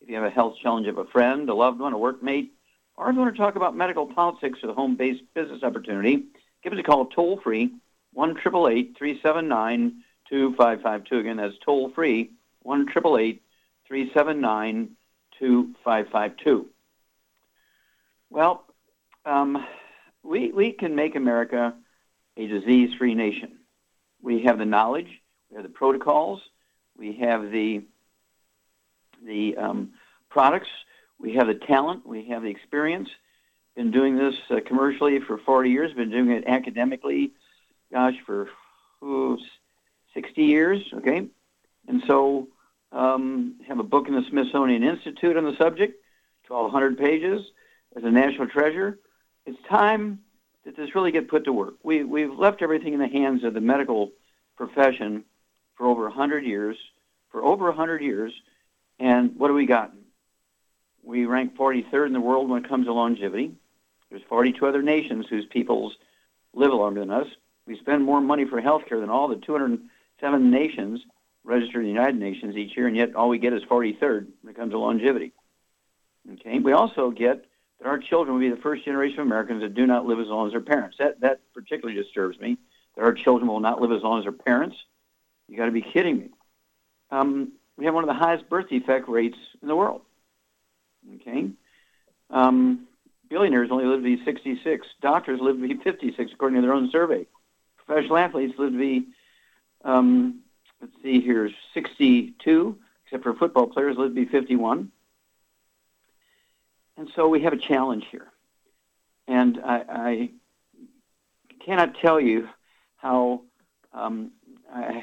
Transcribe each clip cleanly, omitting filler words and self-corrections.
if you have a health challenge of a friend, a loved one, a workmate, or if you want to talk about medical politics or the home-based business opportunity, give us a call toll-free, 1-888-379-2552. Again, that's toll-free, 1-888-379-2552. Well, we can make America a disease-free nation. We have the knowledge, we have the protocols, we have the products, we have the talent, we have the experience. Been doing this commercially for 40 years, been doing it academically, for 60 years, okay? And so have a book in the Smithsonian Institute on the subject, 1,200 pages, as a national treasure. It's time that this really get put to work. We've left everything in the hands of the medical profession for over 100 years, and what have we gotten? We rank 43rd in the world when it comes to longevity. There's 42 other nations whose peoples live longer than us. We spend more money for healthcare than all the 207 nations registered in the United Nations each year, and yet all we get is 43rd when it comes to longevity. Okay, we also get that our children will be the first generation of Americans that do not live as long as their parents. That particularly disturbs me, that our children will not live as long as their parents. You got to be kidding me. We have one of the highest birth defect rates in the world. Okay, billionaires only live to be 66. Doctors live to be 56, according to their own survey. Professional athletes live to be, 62, except for football players live to be 51. And so we have a challenge here. And I cannot tell you how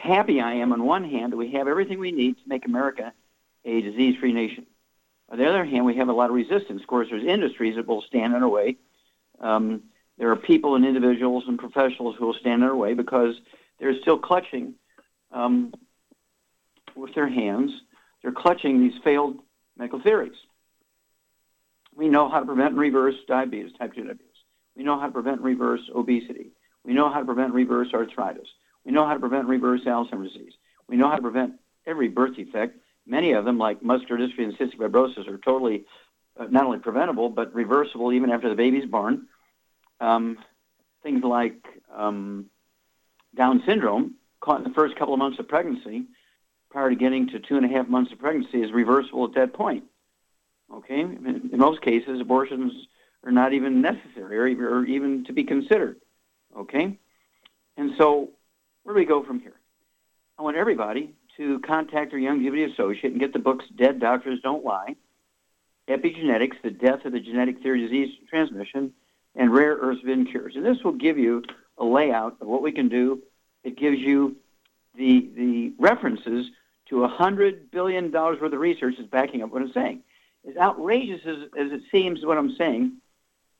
happy I am, on one hand, that we have everything we need to make America a disease-free nation. On the other hand, we have a lot of resistance. Of course, there's industries that will stand in our way. There are people and individuals and professionals who will stand in our way because they're still clutching with their hands. They're clutching these failed medical theories. We know how to prevent and reverse diabetes, type 2 diabetes. We know how to prevent and reverse obesity. We know how to prevent and reverse arthritis. We know how to prevent and reverse Alzheimer's disease. We know how to prevent every birth defect. Many of them, like muscular dystrophy and cystic fibrosis, are totally not only preventable, but reversible even after the baby's born. Things like Down syndrome, caught in the first couple of months of pregnancy, prior to getting to 2.5 months of pregnancy, is reversible at that point. Okay? In most cases, abortions are not even necessary or even to be considered. Okay? And so where do we go from here? I want everybody to contact their Youngevity associate and get the books Dead Doctors Don't Lie, Epigenetics, The Death of the Genetic Theory of Disease Transmission, and Rare Earths and Cures. And this will give you a layout of what we can do. It gives you the references to $100 billion worth of research that's backing up what I'm saying. As outrageous as it seems what I'm saying,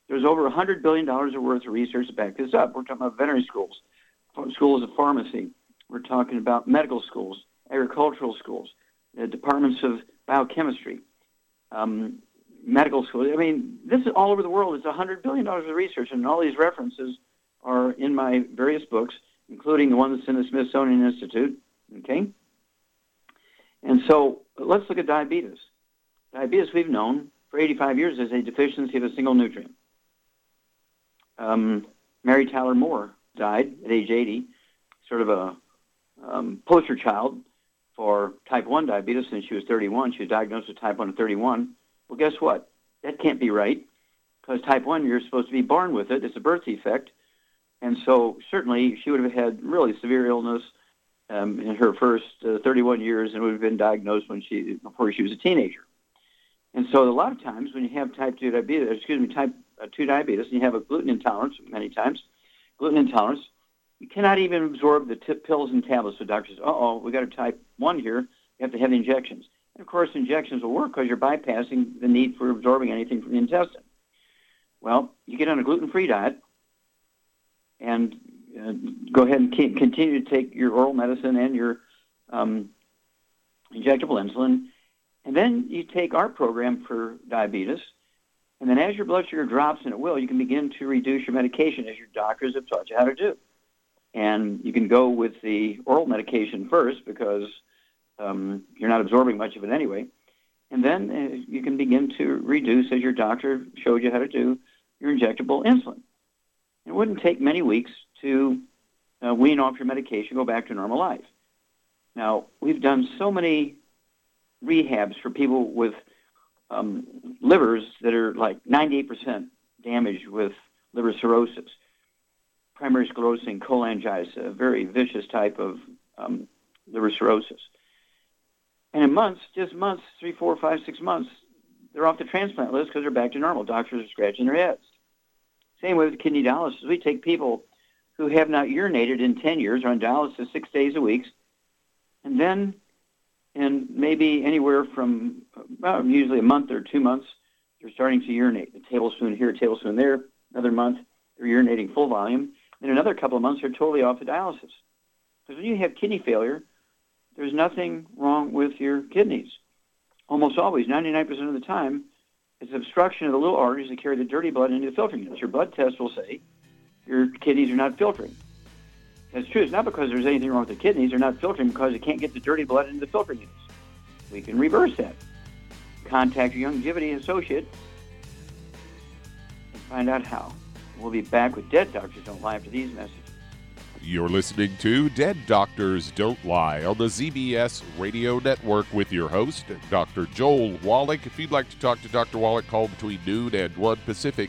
there's over $100 billion worth of research to back this up. We're talking about veterinary schools, schools of pharmacy. We're talking about medical schools, agricultural schools, departments of biochemistry, medical schools. I mean, this is all over the world. It's $100 billion of research, and all these references are in my various books, including the one that's in the Smithsonian Institute, okay? And so let's look at diabetes. Diabetes, we've known for 85 years, is a deficiency of a single nutrient. Mary Tyler Moore died at age 80, sort of a poster child for type 1 diabetes since she was 31. She was diagnosed with type 1 at 31. Well, guess what? That can't be right, because type 1, you're supposed to be born with it. It's a birth defect. And so certainly she would have had really severe illness in her first 31 years and would have been diagnosed before she was a teenager. And so a lot of times when you have type 2 diabetes, and you have a gluten intolerance many times, you cannot even absorb the pills and tablets. So the doctor says, we got a type 1 here. You have to have injections. And, of course, injections will work because you're bypassing the need for absorbing anything from the intestine. Well, you get on a gluten-free diet and go ahead and continue to take your oral medicine and your injectable insulin. And then you take our program for diabetes. And then as your blood sugar drops, and it will, you can begin to reduce your medication as your doctors have taught you how to do. And you can go with the oral medication first because you're not absorbing much of it anyway. And then you can begin to reduce, as your doctor showed you how to do, your injectable insulin. It wouldn't take many weeks to wean off your medication, go back to normal life. Now, we've done so many rehabs for people with livers that are like 98% damaged with liver cirrhosis, primary sclerosing cholangitis, a very vicious type of liver cirrhosis. And in months, 3, 4, 5, 6 months, they're off the transplant list because they're back to normal. Doctors are scratching their heads. Same way with kidney dialysis. We take people who have not urinated in 10 years, are on dialysis 6 days a week, and then in maybe anywhere from usually a month or 2 months, they're starting to urinate. A tablespoon here, a tablespoon there. Another month, they're urinating full volume. In another couple of months, they're totally off the dialysis. Because when you have kidney failure, there's nothing wrong with your kidneys. Almost always, 99% of the time, it's obstruction of the little arteries that carry the dirty blood into the filtering units. Your blood test will say your kidneys are not filtering. That's true. It's not because there's anything wrong with the kidneys. They're not filtering because they can't get the dirty blood into the filtering units. We can reverse that. Contact your Youngevity associate and find out how. We'll be back with Dead Doctors Don't Lie after these messages. You're listening to Dead Doctors Don't Lie on the ZBS Radio Network with your host, Dr. Joel Wallach. If you'd like to talk to Dr. Wallach, call between noon and 1 Pacific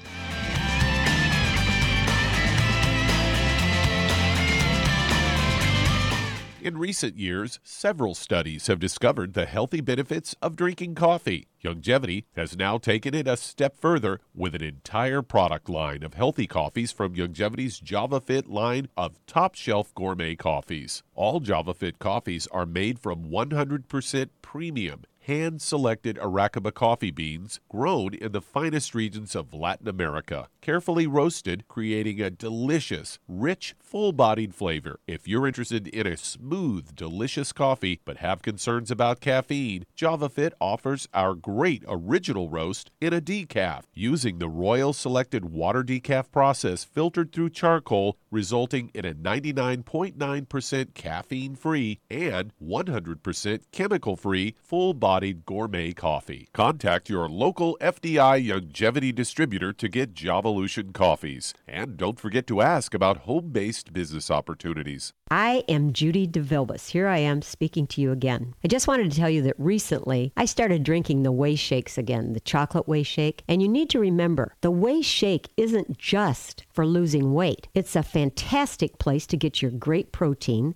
In recent years, several studies have discovered the healthy benefits of drinking coffee. Youngevity has now taken it a step further with an entire product line of healthy coffees from Youngevity's JavaFit line of top-shelf gourmet coffees. All JavaFit coffees are made from 100% premium, hand-selected Arabica coffee beans grown in the finest regions of Latin America, carefully roasted, creating a delicious, rich, full-bodied flavor. If you're interested in a smooth, delicious coffee but have concerns about caffeine, JavaFit offers our great original roast in a decaf, using the Royal Selected water decaf process filtered through charcoal, resulting in a 99.9% caffeine-free and 100% chemical-free, full-bodied gourmet coffee. Contact your local FDI Youngevity distributor to get Javolution coffees. And don't forget to ask about home-based business opportunities. I am Judy DeVilbiss. Here I am speaking to you again. I just wanted to tell you that recently I started drinking the whey shakes again, the chocolate whey shake. And you need to remember, the whey shake isn't just for losing weight. It's a fantastic place to get your great protein.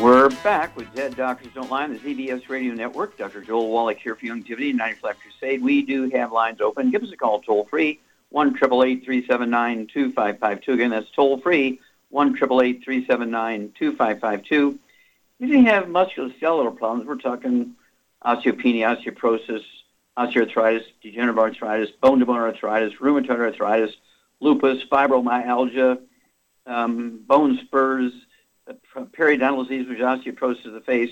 We're back with Dead Doctors Don't Lie on the ZBS Radio Network. Dr. Joel Wallach here for Youngevity and 95 Crusade. We do have lines open. Give us a call toll-free, 1-888-379-2552. Again, that's toll-free, 1-888-379-2552. If you have musculoskeletal problems, we're talking osteopenia, osteoporosis, osteoarthritis, degenerative arthritis, bone-to-bone arthritis, rheumatoid arthritis, lupus, fibromyalgia, bone spurs, periodontal disease, which is osteoporosis of the face.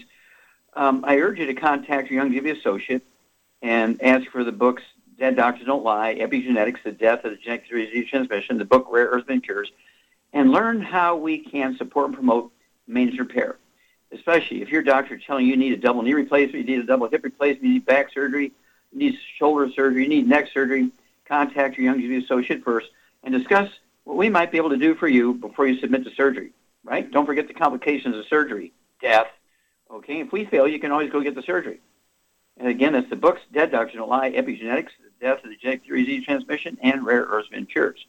I urge you to contact your Youngevity associate and ask for the books Dead Doctors Don't Lie, Epigenetics, The Death of the Genetic Disease Transmission, the book Rare Earths and Cures, and learn how we can support and promote maintenance repair, especially if your doctor is telling you need a double knee replacement, you need a double hip replacement, you need back surgery, you need shoulder surgery, you need neck surgery. Contact your Youngevity associate first and discuss what we might be able to do for you before you submit to surgery. Right? Don't forget the complications of surgery, death. Okay, if we fail, you can always go get the surgery. And again, that's the books, Dead Doctors Don't Lie, Epigenetics, The Death of the Genetic Disease Transmission, and Rare Earths and Cures.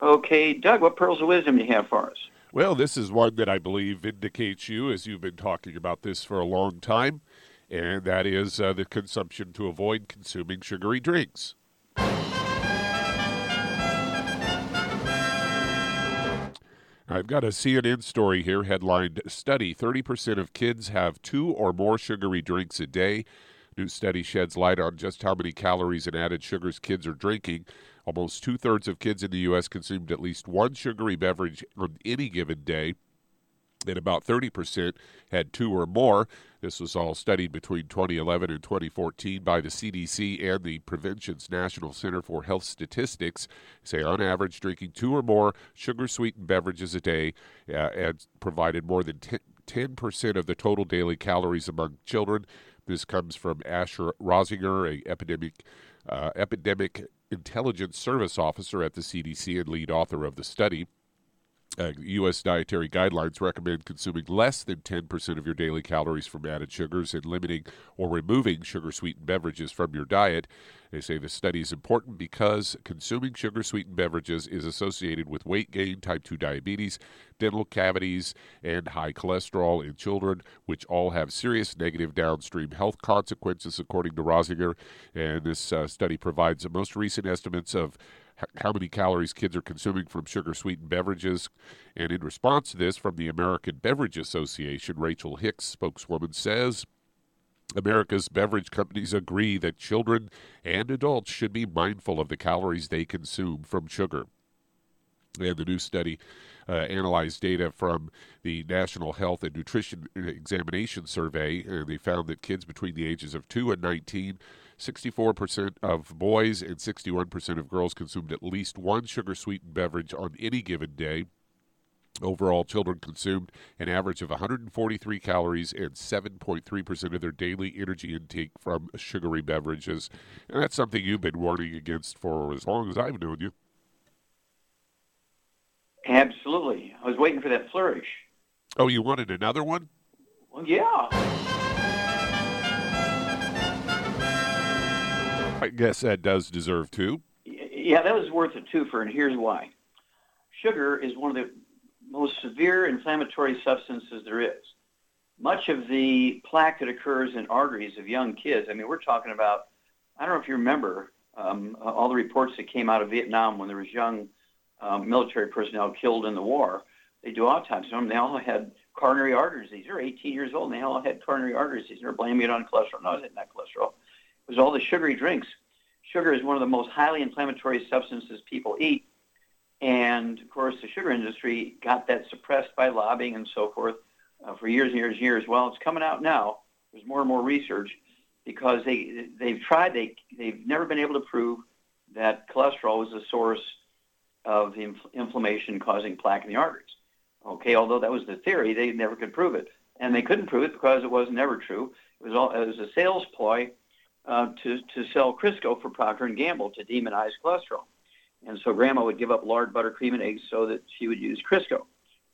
Okay, Doug, what pearls of wisdom do you have for us? Well, this is one that I believe vindicates you, as you've been talking about this for a long time, and that is the consumption to avoid consuming sugary drinks. I've got a CNN story here headlined, Study, 30% of kids have 2 or more sugary drinks a day. New study sheds light on just how many calories and added sugars kids are drinking. Almost 2/3 of kids in the U.S. consumed at least 1 sugary beverage on any given day, and about 30% had 2 or more. This was all studied between 2011 and 2014 by the CDC and the Prevention's National Center for Health Statistics. Say, on average, drinking 2 or more sugar-sweetened beverages a day and provided more than 10% of the total daily calories among children. This comes from Asher Rosinger, an epidemic intelligence service officer at the CDC and lead author of the study. U.S. dietary guidelines recommend consuming less than 10% of your daily calories from added sugars and limiting or removing sugar-sweetened beverages from your diet. They say the study is important because consuming sugar-sweetened beverages is associated with weight gain, type 2 diabetes, dental cavities, and high cholesterol in children, which all have serious negative downstream health consequences, according to Rosinger. And this study provides the most recent estimates of how many calories kids are consuming from sugar-sweetened beverages. And in response to this, from the American Beverage Association, Rachel Hicks, spokeswoman, says, America's beverage companies agree that children and adults should be mindful of the calories they consume from sugar. And the new study analyzed data from the National Health and Nutrition Examination Survey, and they found that kids between the ages of 2 and 19, 64% of boys and 61% of girls consumed at least 1 sugar-sweetened beverage on any given day. Overall, children consumed an average of 143 calories and 7.3% of their daily energy intake from sugary beverages. And that's something you've been warning against for as long as I've known you. Absolutely. I was waiting for that flourish. Oh, you wanted another one? Well, yeah. I guess that does deserve two. Yeah, that was worth a twofer, and here's why. Sugar is one of the most severe inflammatory substances there is. Much of the plaque that occurs in arteries of young kids, I mean, we're talking about, I don't know if you remember all the reports that came out of Vietnam when there was young military personnel killed in the war. They do autopsies on them. They all had coronary artery disease. They're 18 years old, and they all had coronary artery disease. They're blaming it on cholesterol. No, it's not cholesterol. It was all the sugary drinks. Sugar is one of the most highly inflammatory substances people eat. And, of course, the sugar industry got that suppressed by lobbying and so forth for years and years and years. Well, it's coming out now. There's more and more research because they've never been able to prove that cholesterol was the source of the inflammation causing plaque in the arteries. Okay, although that was the theory, they never could prove it. And they couldn't prove it because it was never true. It was a sales ploy to sell Crisco for Procter & Gamble to demonize cholesterol. And so Grandma would give up lard, butter, cream, and eggs so that she would use Crisco,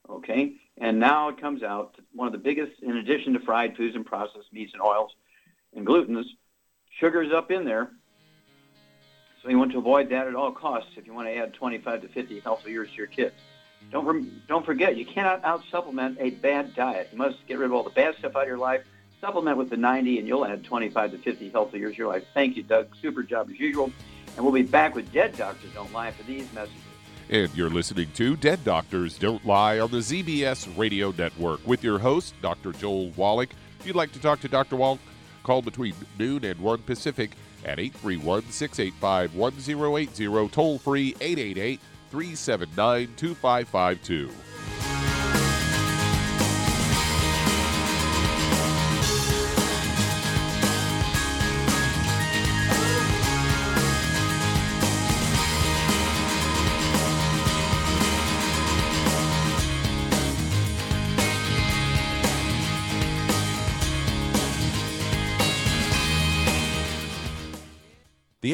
okay? And now it comes out that one of the biggest, in addition to fried foods and processed meats and oils and glutens, sugar's up in there. So you want to avoid that at all costs if you want to add 25 to 50 healthy years to your kids. Don't forget, you cannot out-supplement a bad diet. You must get rid of all the bad stuff out of your life, supplement with the 90, and you'll add 25 to 50 healthy years to your life. Thank you, Doug. Super job as usual. And we'll be back with Dead Doctors Don't Lie for these messages. And you're listening to Dead Doctors Don't Lie on the ZBS Radio Network with your host, Dr. Joel Wallach. If you'd like to talk to Dr. Wallach, call between noon and 1 Pacific at 831-685-1080, toll-free 888-379-2552. The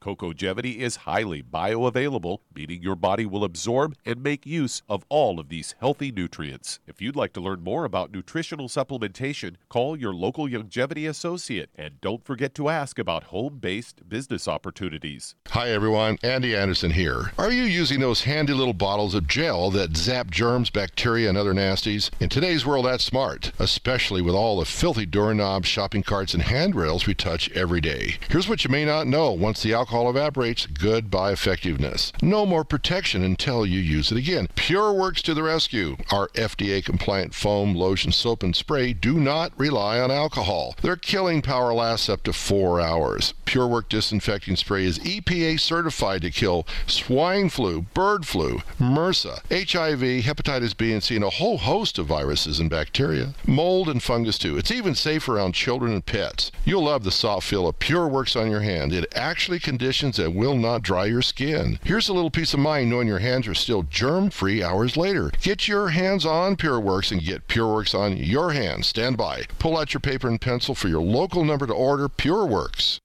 CocoaJevity is highly bioavailable, meaning your body will absorb and make use of all of these healthy nutrients. If you'd like to learn more about nutritional supplementation, call your local Youngevity associate, and don't forget to ask about home-based business opportunities. Hi everyone, Andy Anderson here. Are you using those handy little bottles of gel that zap germs, bacteria, and other nasties? In today's world, that's smart, especially with all the filthy doorknobs, shopping carts, and handrails we touch every day. Here's what you may not know. Once the alcohol evaporates, goodbye effectiveness. No more protection until you use it again. PureWorks to the rescue. Our FDA-compliant foam, lotion, soap, and spray do not rely on alcohol. Their killing power lasts up to 4 hours. PureWorks disinfecting spray is EPA certified to kill swine flu, bird flu, MRSA, HIV, hepatitis B and C, and a whole host of viruses and bacteria, mold and fungus too. It's even safe around children and pets. You'll love the soft feel of PureWorks on your hand. It actually conditions that will not dry your skin. Here's a little peace of mind knowing your hands are still germ-free hours later. Get your hands on PureWorks and get PureWorks on your hands. Stand by. Pull out your paper and pencil for your local number to order PureWorks.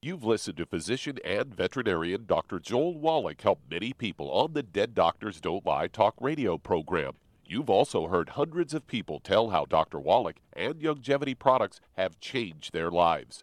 You've listened to physician and veterinarian Dr. Joel Wallach help many people on the Dead Doctors Don't Lie talk radio program. You've also heard hundreds of people tell how Dr. Wallach and Youngevity products have changed their lives.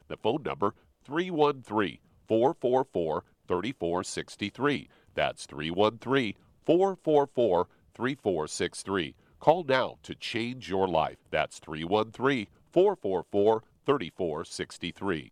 the phone number, 313-444-3463. That's 313-444-3463. Call now to change your life. That's 313-444-3463.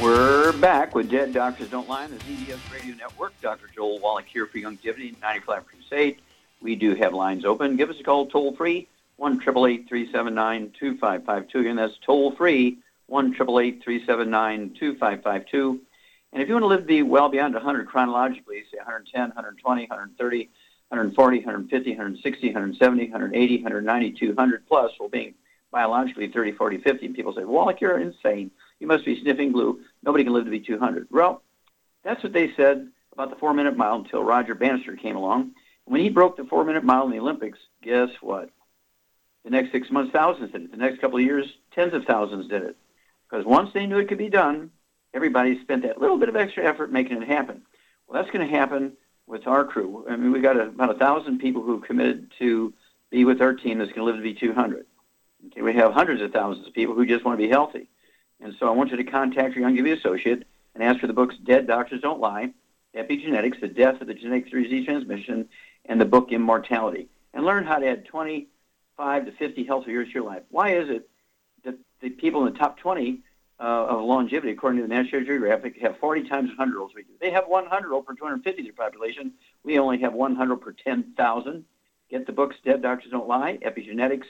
We're back with Dead Doctors Don't Lie on the ZBS Radio Network. Dr. Joel Wallach here for Youngevity 95 Crusade. We do have lines open. Give us a call toll-free, 1-888-379-2552. Again, that's toll-free, 1-888-379-2552. And if you want to live well beyond 100 chronologically, say 110, 120, 130, 140, 150, 160, 170, 180, 190, 200 plus, well, being biologically 30, 40, 50, people say, Wallach, you're insane. You must be sniffing glue. Nobody can live to be 200. Well, that's what they said about the 4-minute mile until Roger Bannister came along. When he broke the 4-minute mile in the Olympics, guess what? The next 6 months, thousands did it. The next couple of years, tens of thousands did it. Because once they knew it could be done, everybody spent that little bit of extra effort making it happen. Well, that's going to happen with our crew. I mean, we've got about 1,000 people who've committed to be with our team that's going to live to be 200. Okay, we have hundreds of thousands of people who just want to be healthy. And so I want you to contact your Youngevity associate and ask for the books Dead Doctors Don't Lie Epigenetics, The Death of the Genetic 3Z Transmission, and the book Immortality, and learn how to add 25 to 50 healthy years to your life. Why is it that the people in the top 20 of longevity, according to the National Geographic, have 40 times 100-year-olds we do? They have 100-year-old per 250 of their population. We only have 100 per 10,000. Get the books Dead Doctors Don't Lie, Epigenetics,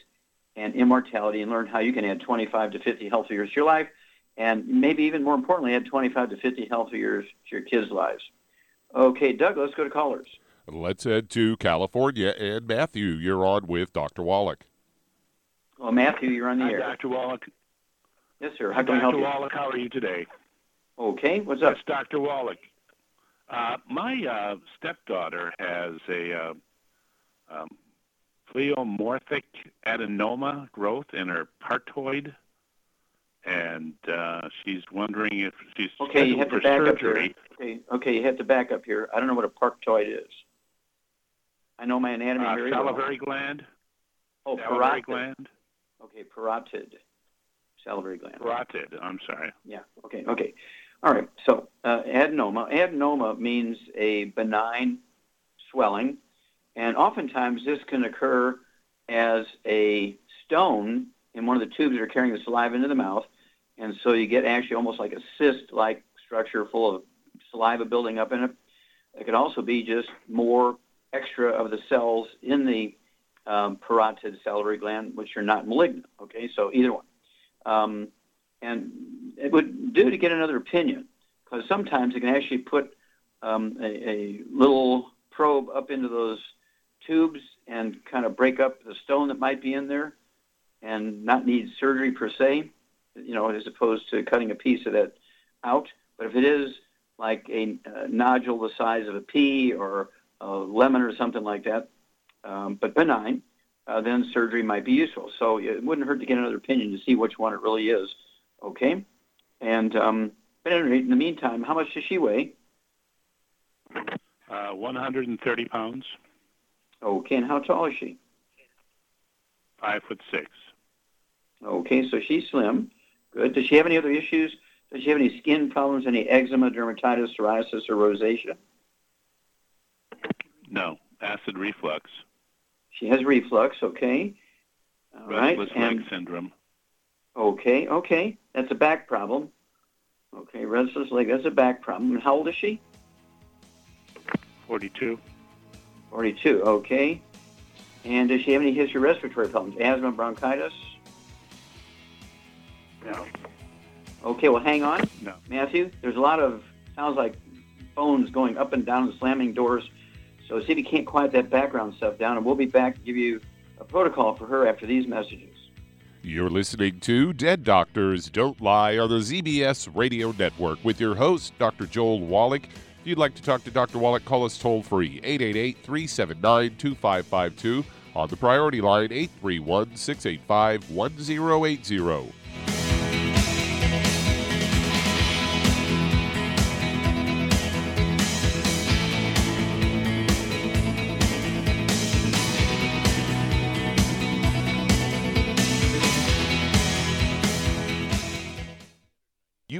and Immortality, and learn how you can add 25 to 50 healthy years to your life, and maybe even more importantly, add 25 to 50 healthy years to your kids' lives. Okay, Doug, let's go to callers. Let's head to California. And Matthew, you're on with Dr. Wallach. Well, Matthew, you're on the air. Dr. Wallach. Yes, sir. How can I help you? Dr. Wallach, how are you today? Okay, what's up? Yes, Dr. Wallach. My stepdaughter has a pleomorphic adenoma growth in her parotid, and she's wondering if she's scheduled for surgery. Okay, you have to back up here. I don't know what a parotid is. I know my anatomy here. Salivary gland. Oh, parotid. Gland. Okay, parotid. Salivary gland. Parotid, I'm sorry. Yeah, okay. All right, so adenoma. Adenoma means a benign swelling, and oftentimes this can occur as a stone in one of the tubes that are carrying the saliva into the mouth, and so you get actually almost like a cyst-like structure full of saliva building up in it. It could also be just more extra of the cells in the parotid salivary gland, which are not malignant. Okay, so either one. And it would do to get another opinion, because sometimes it can actually put a little probe up into those tubes and kind of break up the stone that might be in there and not need surgery per se, as opposed to cutting a piece of that out. But if it is like a nodule the size of a pea or a lemon or something like that, but benign, then surgery might be useful. So it wouldn't hurt to get another opinion to see which one it really is, okay? And but in the meantime, how much does she weigh? 130 pounds. Okay, and how tall is she? 5'6". Okay, so she's slim. Good. Does she have any other issues? Does she have any skin problems, any eczema, dermatitis, psoriasis, or rosacea? No, acid reflux. She has reflux, okay. All right. Restless leg syndrome. Okay. That's a back problem. Okay, restless leg, that's a back problem. And how old is she? 42. 42, okay. And does she have any history of respiratory problems? Asthma, bronchitis? No. Okay, well, hang on. No. Matthew, there's a lot of, sounds like phones going up and down and slamming doors. So see if you can't quiet that background stuff down, and we'll be back to give you a protocol for her after these messages. You're listening to Dead Doctors Don't Lie on the ZBS Radio Network with your host, Dr. Joel Wallach. If you'd like to talk to Dr. Wallach, call us toll-free, 888-379-2552, on the priority line, 831-685-1080.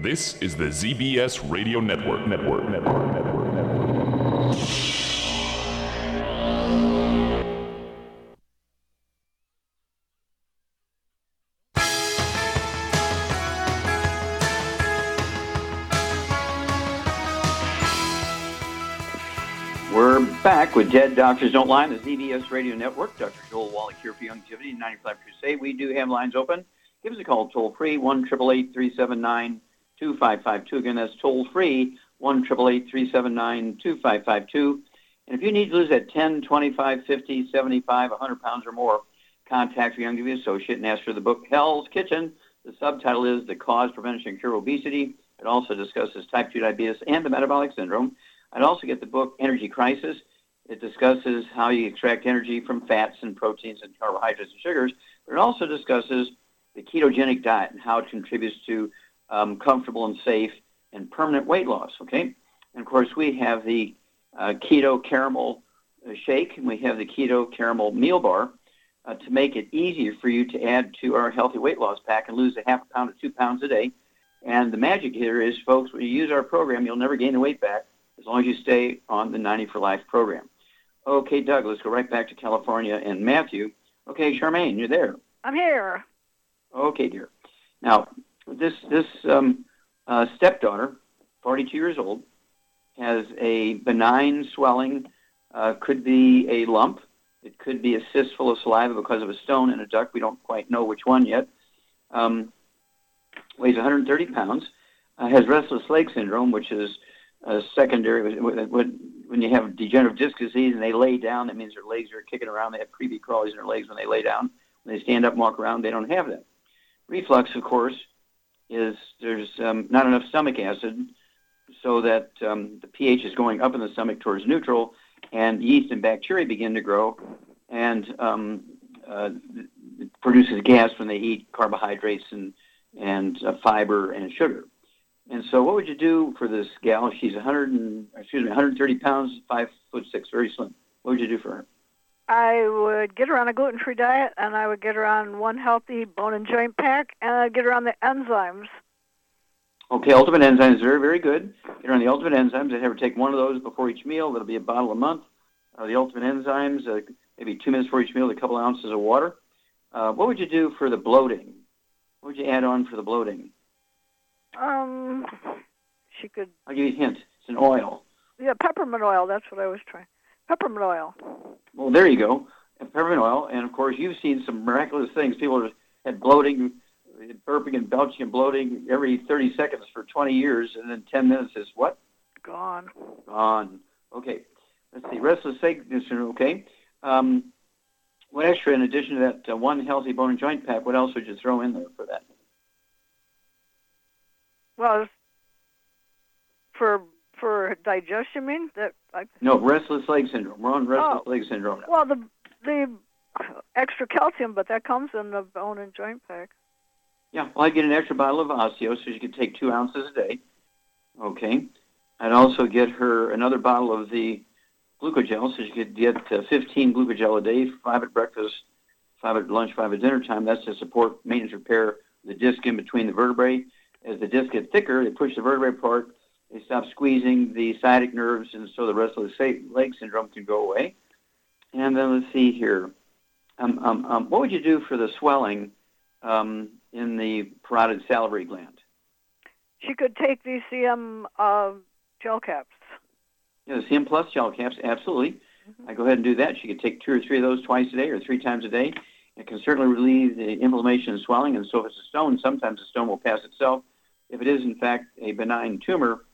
This is the ZBS Radio Network. We're back with Dead Doctors Don't Lie on the ZBS Radio Network. Dr. Joel Wallach here for Youngevity and 95 Crusade. We do have lines open. Give us a call toll free, 1-888-379 2552. Again, that's toll-free, 1-888-379-2552. And if you need to lose that 10, 25, 50, 75, 100 pounds or more, contact your Youngevity associate and ask for the book, Hell's Kitchen. The subtitle is The Cause, Prevention, and Cure Obesity. It also discusses type 2 diabetes and the metabolic syndrome. I'd also get the book, Energy Crisis. It discusses how you extract energy from fats and proteins and carbohydrates and sugars. But it also discusses the ketogenic diet and how it contributes to comfortable and safe and permanent weight loss, okay? And, of course, we have the Keto Caramel Shake, and we have the Keto Caramel Meal Bar to make it easier for you to add to our healthy weight loss pack and lose a half a pound to 2 pounds a day. And the magic here is, folks, when you use our program, you'll never gain the weight back as long as you stay on the 90 for Life program. Okay, Doug, let's go right back to California and Matthew. Okay, Charmaine, you're there. I'm here. Okay, dear. Now, This stepdaughter, 42 years old, has a benign swelling, could be a lump. It could be a cyst full of saliva because of a stone in a duct. We don't quite know which one yet. Weighs 130 pounds. Has restless leg syndrome, which is secondary. When you have degenerative disc disease and they lay down, that means their legs are kicking around. They have creepy crawlies in their legs when they lay down. When they stand up and walk around, they don't have that. Reflux, of course, is there's not enough stomach acid so that the pH is going up in the stomach towards neutral, and yeast and bacteria begin to grow, and produces gas when they eat carbohydrates and fiber and sugar. And so what would you do for this gal? She's 130 pounds, 5'6", very slim. What would you do for her? I would get her on a gluten-free diet, and I would get her on one healthy bone and joint pack, and I'd get her on the enzymes. Okay, Ultimate Enzymes, very, very good. Get her on the Ultimate Enzymes. I'd have her take one of those before each meal. That'll be a bottle a month. The Ultimate Enzymes, maybe 2 minutes before each meal, a couple ounces of water. What would you do for the bloating? What would you add on for the bloating? She could... I'll give you a hint. It's an oil. Yeah, peppermint oil. That's what I was trying. Peppermint oil. Well, there you go. Peppermint oil. And, of course, you've seen some miraculous things. People had bloating, burping and belching and bloating every 30 seconds for 20 years, and then 10 minutes is what? Gone. Okay. Let's see. Restless leg syndrome. Okay. What extra, in addition to that one healthy bone and joint pack, what else would you throw in there for that? Well, for digestion, mean? No, restless leg syndrome. We're on restless leg syndrome now. Well, the extra calcium, but that comes in the bone and joint pack. Yeah, well, I get an extra bottle of osteo, so she could take 2 ounces a day. Okay. I'd also get her another bottle of the glucogel, so she could get 15 glucogel a day, 5 at breakfast, 5 at lunch, 5 at dinner time. That's to support maintenance repair of the disc in between the vertebrae. As the disc gets thicker, they push the vertebrae apart. They stop squeezing the sciatic nerves, and so the restless leg syndrome can go away. And then let's see here. What would you do for the swelling in the parotid salivary gland? She could take the CM gel caps. Yeah, the CM Plus gel caps, absolutely. Mm-hmm. I go ahead and do that. She could take 2 or 3 of those twice a day or 3 times a day. It can certainly relieve the inflammation and swelling. And so if it's a stone, sometimes the stone will pass itself. If it is, in fact, a benign tumor,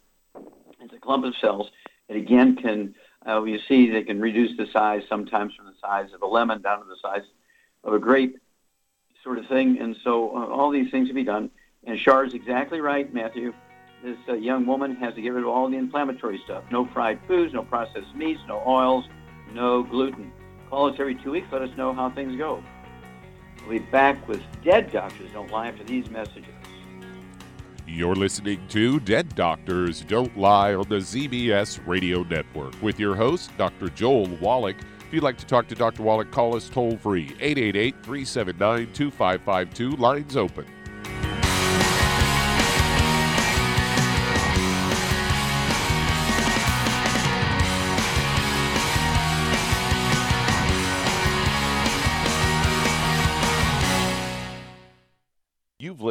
it's a clump of cells. It again can, you see, they can reduce the size sometimes from the size of a lemon down to the size of a grape sort of thing. And so all these things can be done. And Char's exactly right, Matthew. This young woman has to get rid of all the inflammatory stuff. No fried foods, no processed meats, no oils, no gluten. Call us every 2 weeks. Let us know how things go. We'll be back with Dead Doctors Don't Lie after these messages. You're listening to Dead Doctors Don't Lie on the ZBS Radio Network with your host, Dr. Joel Wallach. If you'd like to talk to Dr. Wallach, call us toll-free, 888-379-2552. Lines open.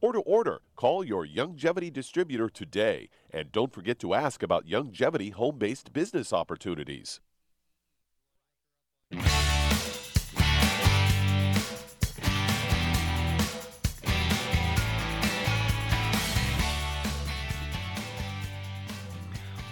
or to order, call your Youngevity distributor today. And don't forget to ask about Youngevity home-based business opportunities.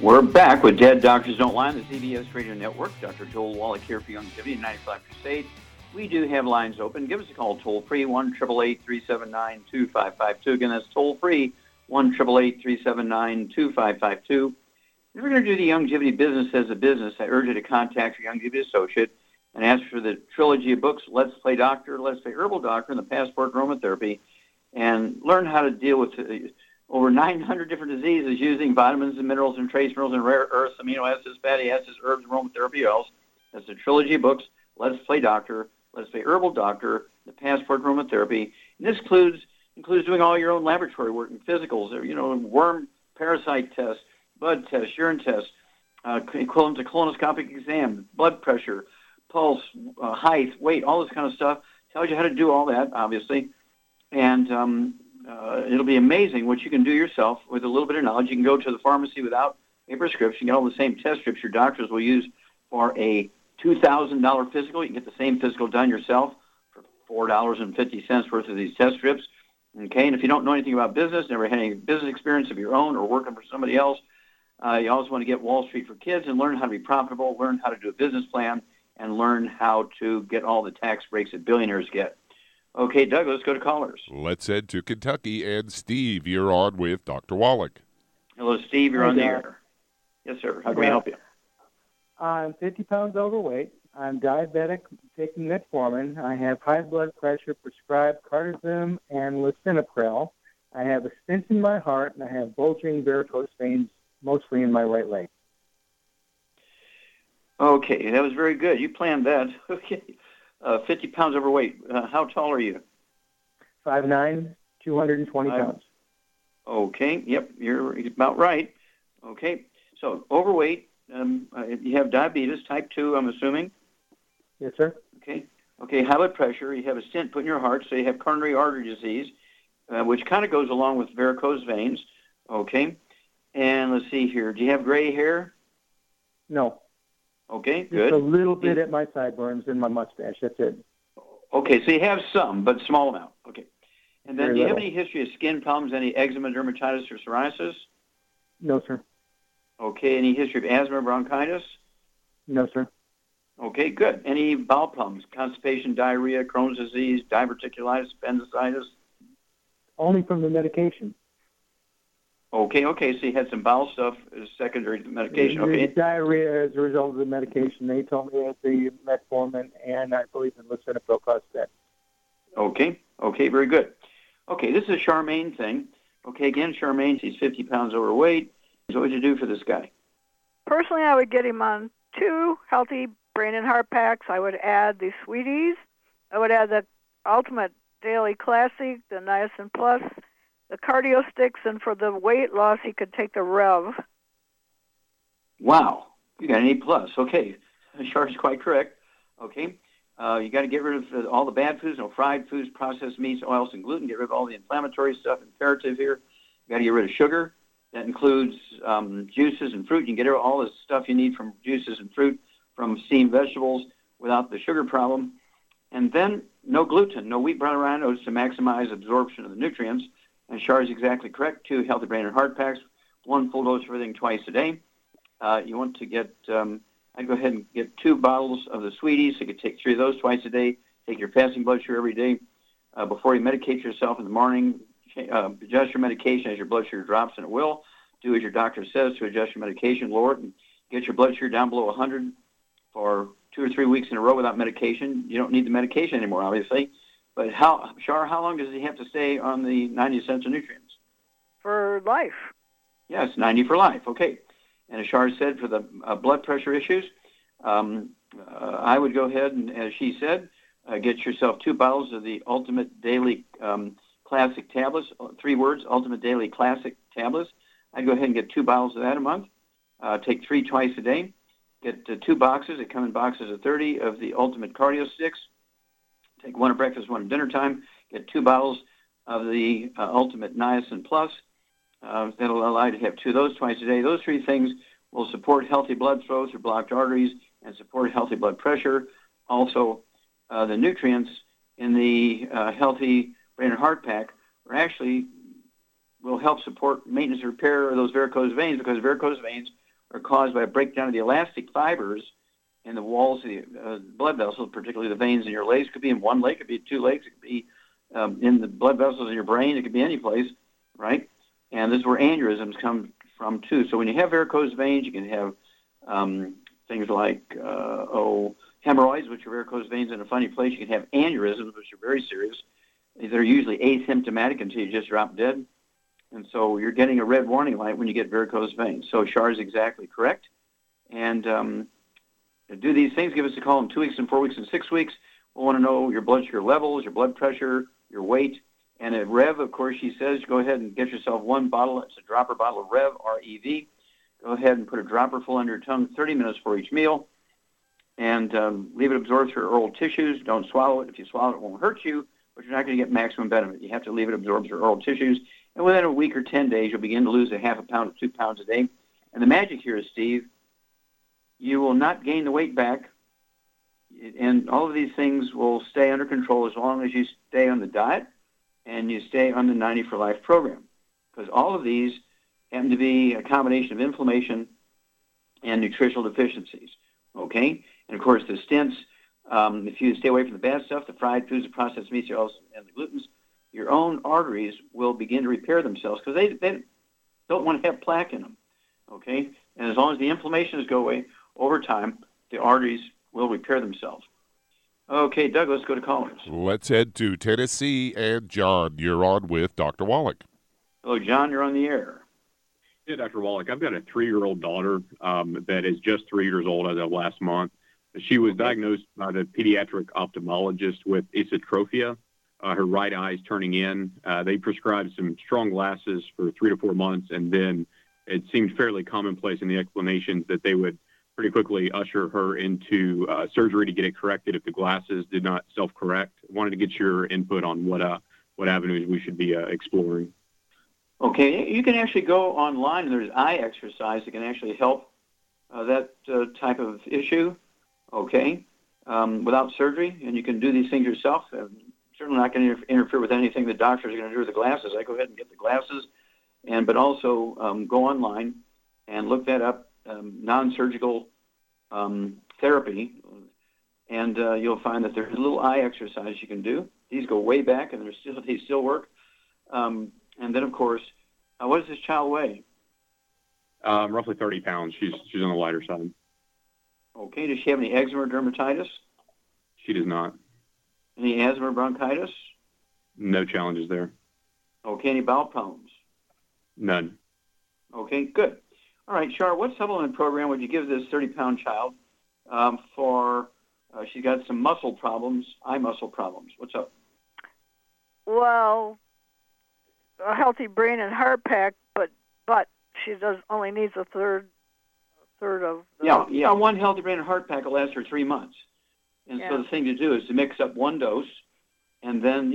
We're back with Dead Doctors Don't Lie on the CBS Radio Network. Dr. Joel Wallach here for Youngevity and 95 Crusade. We do have lines open. Give us a call toll-free, 1-888-379-2552. Again, that's toll-free, 1-888-379-2552. If you're going to do the Youngevity business as a business, I urge you to contact your Youngevity associate and ask for the trilogy of books, Let's Play Doctor, Let's Play Herbal Doctor, and the Passport and Aromatherapy, and learn how to deal with over 900 different diseases using vitamins and minerals and trace minerals and rare earths, amino acids, fatty acids, herbs, and aromatherapy oils. That's the trilogy of books, Let's Play Doctor, Let's Play Herbal Doctor, the Passport and Aromatherapy. And this includes doing all your own laboratory work and physicals, worm parasite tests, blood tests, urine tests, equivalent to colonoscopic exam, blood pressure, pulse, height, weight, all this kind of stuff. Tells you how to do all that, obviously. And it'll be amazing what you can do yourself with a little bit of knowledge. You can go to the pharmacy without a prescription, get all the same test strips your doctors will use for a $2,000 physical. You can get the same physical done yourself for $4.50 worth of these test strips. Okay, and if you don't know anything about business, never had any business experience of your own or working for somebody else, you always want to get Wall Street for Kids and learn how to be profitable, learn how to do a business plan, and learn how to get all the tax breaks that billionaires get. Okay, Doug, let's go to callers. Let's head to Kentucky. And Steve, you're on with Dr. Wallach. Hello, Steve. You're on the air. Yes, sir. How can we help you? I'm 50 pounds overweight. I'm diabetic, taking metformin. I have high blood pressure, prescribed cardizem and lisinopril. I have a stent in my heart, and I have bulging varicose veins, mostly in my right leg. Okay, that was very good. You planned that. Okay, 50 pounds overweight. How tall are you? 5'9", 220 pounds. Okay, yep, you're about right. Okay, so overweight, you have diabetes, type 2, I'm assuming? Yes, sir. Okay, high blood pressure, you have a stent put in your heart, so you have coronary artery disease, which kind of goes along with varicose veins. Okay, and let's see here. Do you have gray hair? No. Okay, good. Just a little bit at my sideburns and my mustache. That's it. Okay, so you have some, but small amount. Okay. And then do you have any history of skin problems, any eczema, dermatitis, or psoriasis? No, sir. Okay, any history of asthma or bronchitis? No, sir. Okay, good. Any bowel problems, constipation, diarrhea, Crohn's disease, diverticulitis, appendicitis? Only from the medication. Okay, so you had some bowel stuff as secondary to the medication, okay. Diarrhea as a result of the medication. They told me that the metformin and I believe the lisinopril caused that. Okay, very good. Okay, this is a Charmaine thing. Okay, again, Charmaine, she's 50 pounds overweight. So what would you do for this guy? Personally, I would get him on 2 healthy brain and heart packs. I would add the Sweeties. I would add the Ultimate Daily Classic, the Niacin Plus, the cardio sticks, and for the weight loss, he could take the Rev. Wow. You got an A+. Okay. Char's quite correct. Okay. You got to get rid of all the bad foods, no fried foods, processed meats, oils, and gluten. Get rid of all the inflammatory stuff, imperative here. You got to get rid of sugar. That includes juices and fruit. You can get rid of all the stuff you need from juices and fruit, from steamed vegetables without the sugar problem. And then no gluten, no wheat, brown, rye, oats to maximize absorption of the nutrients. And Char is exactly correct. 2 healthy brain and heart packs, 1 full dose of everything twice a day. You want to get, I'd go ahead and get 2 bottles of the Sweeties. You could take 3 of those twice a day. Take your fasting blood sugar every day. Before you medicate yourself in the morning, adjust your medication as your blood sugar drops, and it will. Do as your doctor says to adjust your medication, lower it, and get your blood sugar down below 100 for 2 or 3 weeks in a row without medication. You don't need the medication anymore, obviously. But how long does he have to stay on the 90 essential nutrients? For life. Yes, 90 for life. Okay. And as Char said, for the blood pressure issues, I would go ahead and, as she said, get yourself 2 bottles of the Ultimate Daily Classic Tablets, 3 words, Ultimate Daily Classic Tablets. I'd go ahead and get 2 bottles of that a month. Take 3 twice a day. Get 2 boxes. They come in boxes of 30 of the Ultimate Cardio Sticks. Take 1 at breakfast, 1 at dinner time. Get 2 bottles of the Ultimate Niacin Plus. That'll allow you to have 2 of those twice a day. Those 3 things will support healthy blood flow through blocked arteries and support healthy blood pressure. Also, the nutrients in the healthy brain and heart pack are actually will help support maintenance and repair of those varicose veins, because varicose veins are caused by a breakdown of the elastic fibers in the walls of the blood vessels, particularly the veins in your legs. It could be in one leg, it could be 2 legs, it could be in the blood vessels in your brain, it could be any place, right? And this is where aneurysms come from, too. So when you have varicose veins, you can have things like hemorrhoids, which are varicose veins in a funny place. You can have aneurysms, which are very serious. They're usually asymptomatic until you just drop dead. And so you're getting a red warning light when you get varicose veins. So Char is exactly correct. And do these things. Give us a call in 2 weeks and 4 weeks and 6 weeks. We'll want to know your blood sugar levels, your blood pressure, your weight. And at Rev, of course, she says, go ahead and get yourself 1 bottle. It's a dropper bottle of Rev, R-E-V. Go ahead and put a dropper full under your tongue 30 minutes before each meal. And leave it absorbed through oral tissues. Don't swallow it. If you swallow it, it won't hurt you. but you're not going to get maximum benefit. You have to leave it absorbed through oral tissues. And within a week or 10 days, you'll begin to lose a half a pound to 2 pounds a day. And the magic here is, Steve, you will not gain the weight back. And all of these things will stay under control as long as you stay on the diet and you stay on the 90 for Life program. Because all of these happen to be a combination of inflammation and nutritional deficiencies. Okay? And, of course, the stents, if you stay away from the bad stuff, the fried foods, the processed meats, and the glutens, your own arteries will begin to repair themselves because they don't want to have plaque in them. Okay? And as long as the inflammations go away over time, the arteries will repair themselves. Okay, Doug, let's go to callers. Let's head to Tennessee. And, John, you're on with Dr. Wallach. Hello, John. You're on the air. Yeah, Dr. Wallach. I've got a 3-year-old daughter that is just 3 years old as of last month. She was diagnosed by the pediatric ophthalmologist with esotropia. Her right eye is turning in. They prescribed some strong glasses for 3 to 4 months, and then it seemed fairly commonplace in the explanations that they would pretty quickly usher her into surgery to get it corrected if the glasses did not self-correct. Wanted to get your input on what avenues we should be exploring. Okay, you can actually go online. There's eye exercise that can actually help that type of issue, okay, without surgery, and you can do these things yourself. Certainly not going to interfere with anything the doctors are going to do with the glasses. I go ahead and get the glasses, but also go online and look that up, non-surgical therapy, and you'll find that there's a little eye exercise you can do. These go way back, and they still work. And then, of course, what does this child weigh? Roughly 30 pounds. She's on the lighter side. Okay. Does she have any eczema or dermatitis? She does not. Any asthma or bronchitis? No challenges there. Okay. Any bowel problems? None. Okay. Good. All right, Char, what supplement program would you give this 30-pound child for she's got some muscle problems, eye muscle problems. What's up? Well, a Healthy Brain and Heart Pack, but she only needs a third of the... Yeah, one Healthy Brain and Heart Pack will last her 3 months. And so the thing to do is to mix up one dose and then,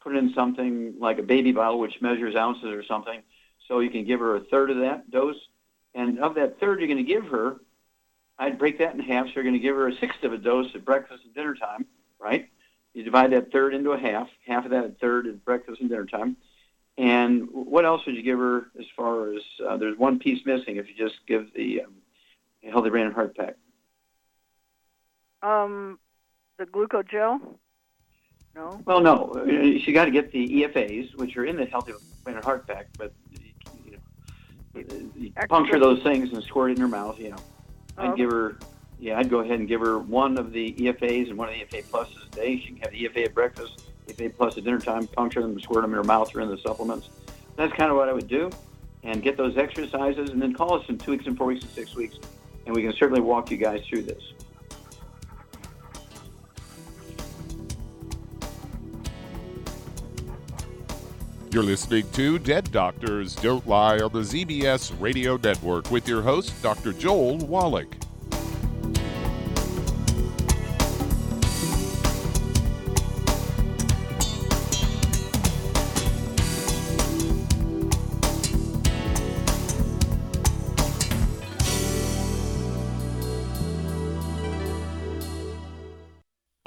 put in something like a baby bottle, which measures ounces or something, so you can give her a third of that dose. And of that third you're going to give her, I'd break that in half, so you're going to give her a sixth of a dose at breakfast and dinner time, right? You divide that third into a half of that a third at breakfast and dinner time. And what else would you give her as far as there's one piece missing if you just give the Healthy Brain and Heart Pack? The glucogel? No? Well, no. She got to get the EFAs, which are in the Healthy Brain and Heart Pack, but you puncture those things and squirt it in her mouth, I'd go ahead and give her one of the EFAs and one of the EFA pluses a day. She can have the EFA at breakfast, EFA plus at dinner time, puncture them and squirt them in her mouth or in the supplements. That's kind of what I would do, and get those exercises, and then call us in 2 weeks and 4 weeks and 6 weeks, and we can certainly walk you guys through this. You're listening to Dead Doctors Don't Lie on the ZBS Radio Network with your host, Dr. Joel Wallach.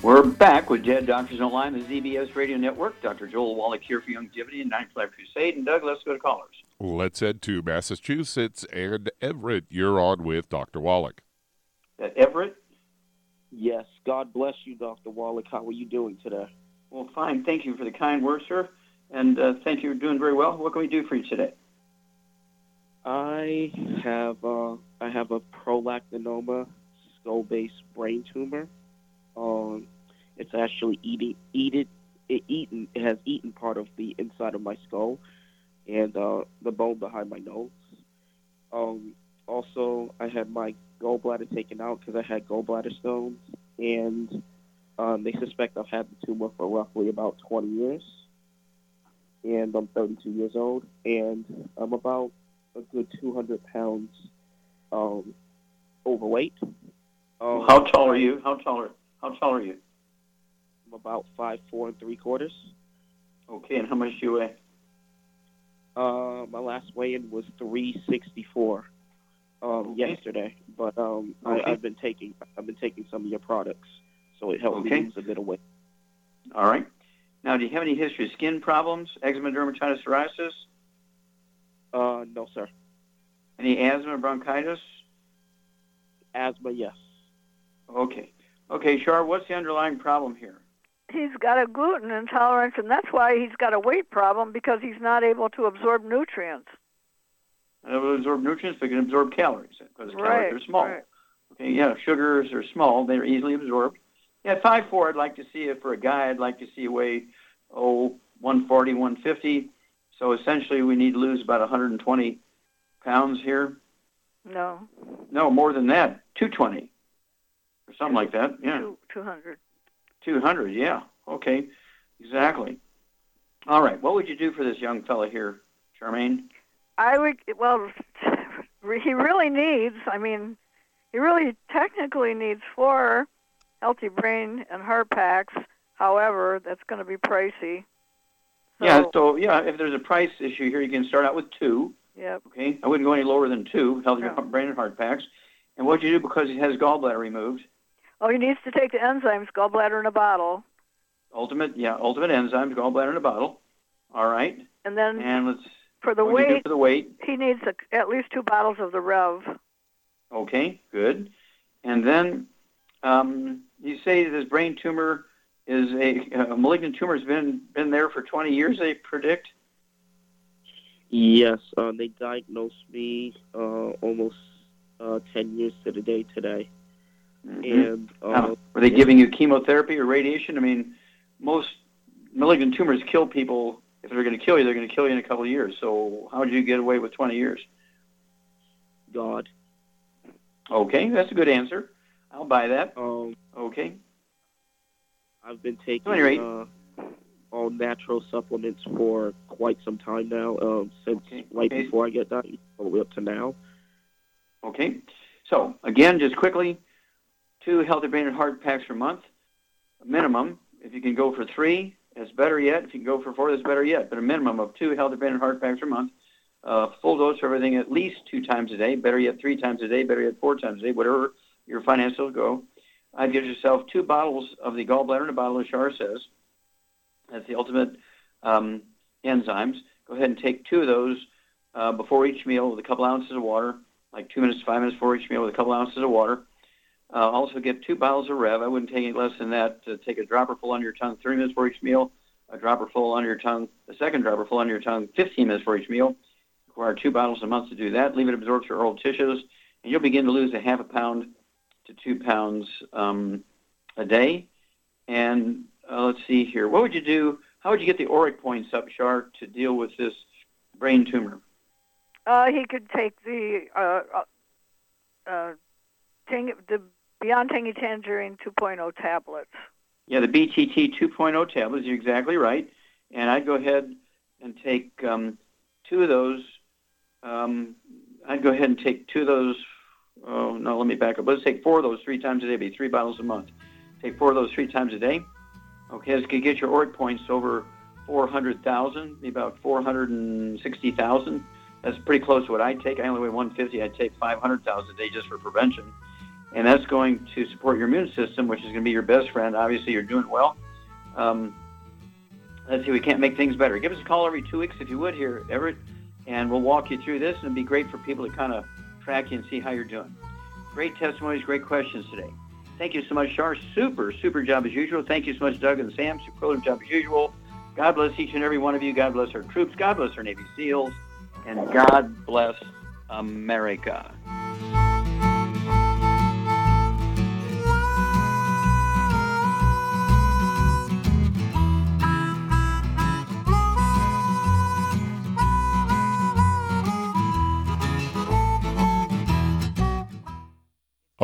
We're back with Dead Doctors Don't Lie on the ZBS Radio Network. Dr. Joel Wallach here for Youngevity and 95 Crusade. And Doug, let's go to callers. Let's head to Massachusetts. And Everett, you're on with Dr. Wallach. Everett? Yes. God bless you, Dr. Wallach. How are you doing today? Well, fine. Thank you for the kind words, sir. And thank you for doing very well. What can we do for you today? I have a prolactinoma skull-based brain tumor. It's actually eaten part of the inside of my skull and the bone behind my nose. Also, I had my gallbladder taken out because I had gallbladder stones, and they suspect I've had the tumor for roughly about 20 years. And I'm 32 years old, and I'm about a good 200 pounds overweight. How tall are you? I'm about 5'4¾". Okay, and how much do you weigh? My last weigh-in was 364 yesterday, but I've been taking some of your products, so it helped me lose a bit of weight. All right. Now, do you have any history of skin problems, eczema, dermatitis, psoriasis? No, sir. Any asthma, bronchitis? Asthma, yes. Okay. Okay, Char, what's the underlying problem here? He's got a gluten intolerance, and that's why he's got a weight problem, because he's not able to absorb nutrients. Not able to absorb nutrients, but he can absorb calories, because calories are small. Right. Okay, yeah, sugars are small. They're easily absorbed. Yeah, 5'4", I'd like to see it for a guy. I'd like to see a weigh, 140, 150. So essentially we need to lose about 120 pounds here. No, more than that, 220 or something like that, yeah. 200. 200, yeah, okay, exactly. All right, what would you do for this young fella here, Charmaine? He really technically needs 4 healthy brain and heart packs. However, that's going to be pricey. So, if there's a price issue here, you can start out with 2. Yep. Okay. I wouldn't go any lower than 2 healthy brain and heart packs. And what do you do because he has gallbladder removed? Oh, he needs to take the enzymes, gallbladder in a bottle. Ultimate enzymes, gallbladder in a bottle. All right. And then for the weight, he needs at least 2 bottles of the Rev. Okay. Good. And then. You say this brain tumor is a malignant tumor has been there for 20 years, they predict? Yes, they diagnosed me almost 10 years to the day today. Mm-hmm. And were they giving you chemotherapy or radiation? I mean, most malignant tumors kill people. If they're going to kill you, they're going to kill you in a couple of years. So how did you get away with 20 years? God. Okay, that's a good answer. I'll buy that. Okay. I've been taking all natural supplements for quite some time now, before I get diagnosed, all the way up to now. Okay. So, again, just quickly, 2 healthy brain and heart packs per month, a minimum. If you can go for 3, that's better yet. If you can go for 4, that's better yet. But a minimum of 2 healthy brain and heart packs per month, full dose of everything at least 2 times a day, better yet 3 times a day, better yet 4 times a day, whatever your finances go. I'd give yourself 2 bottles of the gallbladder and a bottle of Char says. That's the ultimate enzymes. Go ahead and take 2 of those before each meal with a couple ounces of water, like 2 minutes, 5 minutes before each meal with a couple ounces of water. Also get 2 bottles of Rev. I wouldn't take any less than that. Take a dropper full under your tongue 30 minutes before each meal, a dropper full under your tongue, a second dropper full under your tongue 15 minutes before each meal. Require 2 bottles a month to do that. Leave it absorbed through oral tissues, and you'll begin to lose a half a pound to 2 pounds a day. And let's see here. What would you do? How would you get the auric points up, Char, to deal with this brain tumor? He could take the the Beyond Tangy Tangerine 2.0 tablets. Yeah, the BTT 2.0 tablets. You're exactly right. And I'd go ahead and take 2 of those. Let's take 4 of those 3 times a day. It'd be 3 bottles a month. Take 4 of those 3 times a day. Okay, this could get your auric points over 400,000, maybe about 460,000. That's pretty close to what I take. I only weigh 150. I take 500,000 a day just for prevention. And that's going to support your immune system, which is going to be your best friend. Obviously, you're doing well. Let's see, we can't make things better. Give us a call every 2 weeks, if you would, here, Everett, and we'll walk you through this. And it'd be great for people to kind of track you and see how you're doing. Great testimonies, great questions today. Thank you so much, Char. Super, super job as usual. Thank you so much, Doug and Sam. Superlative job as usual. God bless each and every one of you. God bless our troops. God bless our Navy SEALs. And God bless America.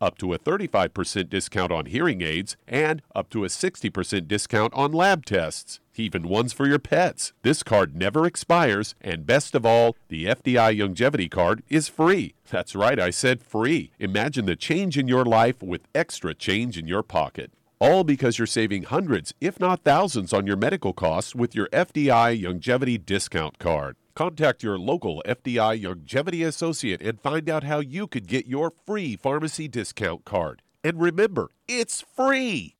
up to a 35% discount on hearing aids, and up to a 60% discount on lab tests, even ones for your pets. This card never expires, and best of all, the FDI Youngevity card is free. That's right, I said free. Imagine the change in your life with extra change in your pocket. All because you're saving hundreds, if not thousands, on your medical costs with your FDI Youngevity discount card. Contact your local FDI Youngevity associate and find out how you could get your free pharmacy discount card. And remember, it's free!